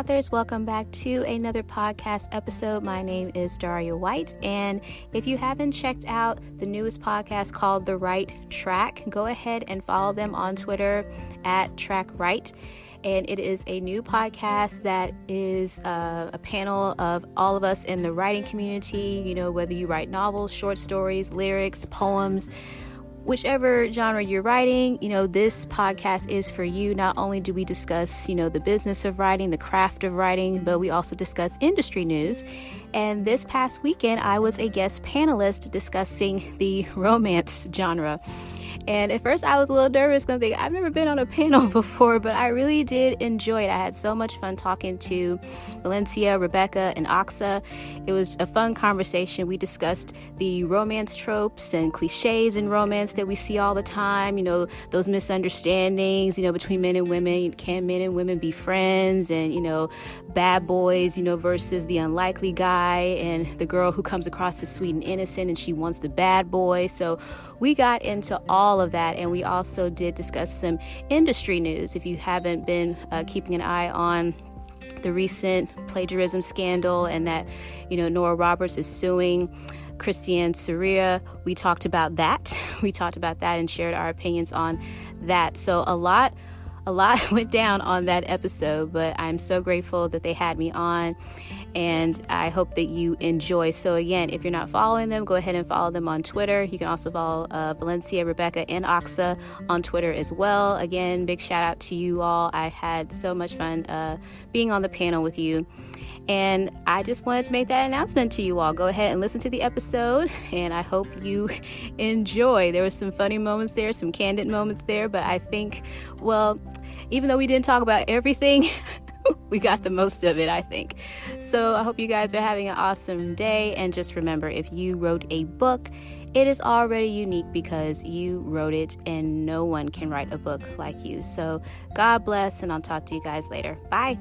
authors, welcome back to another podcast episode. My name is Daria White, and if you haven't checked out the newest podcast called The Right Track, go ahead and follow them on Twitter at @TrackRight. And it is a new podcast that is a panel of all of us in the writing community, you know, whether you write novels, short stories, lyrics, poems, whichever genre you're writing, you know, this podcast is for you. Not only do we discuss, you know, the business of writing, the craft of writing, but we also discuss industry news. And this past weekend, I was a guest panelist discussing the romance genre. And at first I was a little nervous, going to think, I've never been on a panel before, but I really did enjoy it. I had so much fun talking to Valencia, Rebecca, and Aksa. It was a fun conversation. We discussed the romance tropes and cliches in romance that we see all the time, you know, those misunderstandings, you know, between men and women. Can men and women be friends? And, you know, bad boys, you know, versus the unlikely guy, and the girl who comes across as sweet and innocent and she wants the bad boy. So we got into all of that, and we also did discuss some industry news. If you haven't been keeping an eye on the recent plagiarism scandal, and that, you know, Nora Roberts is suing Christiane Soria, we talked about that. We talked about that and shared our opinions on that. So a lot went down on that episode, but I'm so grateful that they had me on, and I hope that you enjoy. So again, if you're not following them, go ahead and follow them on Twitter. You can also follow Valencia, Rebecca, and Aksa on Twitter as well. Again, big shout out to you all. I had so much fun being on the panel with you, and I just wanted to make that announcement to you all. Go ahead and listen to the episode, and I hope you enjoy. There were some funny moments there, some candid moments there, but I think, well, even though we didn't talk about everything, we got the most of it, I think. So I hope you guys are having an awesome day. And just remember, if you wrote a book, it is already unique because you wrote it, and no one can write a book like you. So God bless, and I'll talk to you guys later. Bye.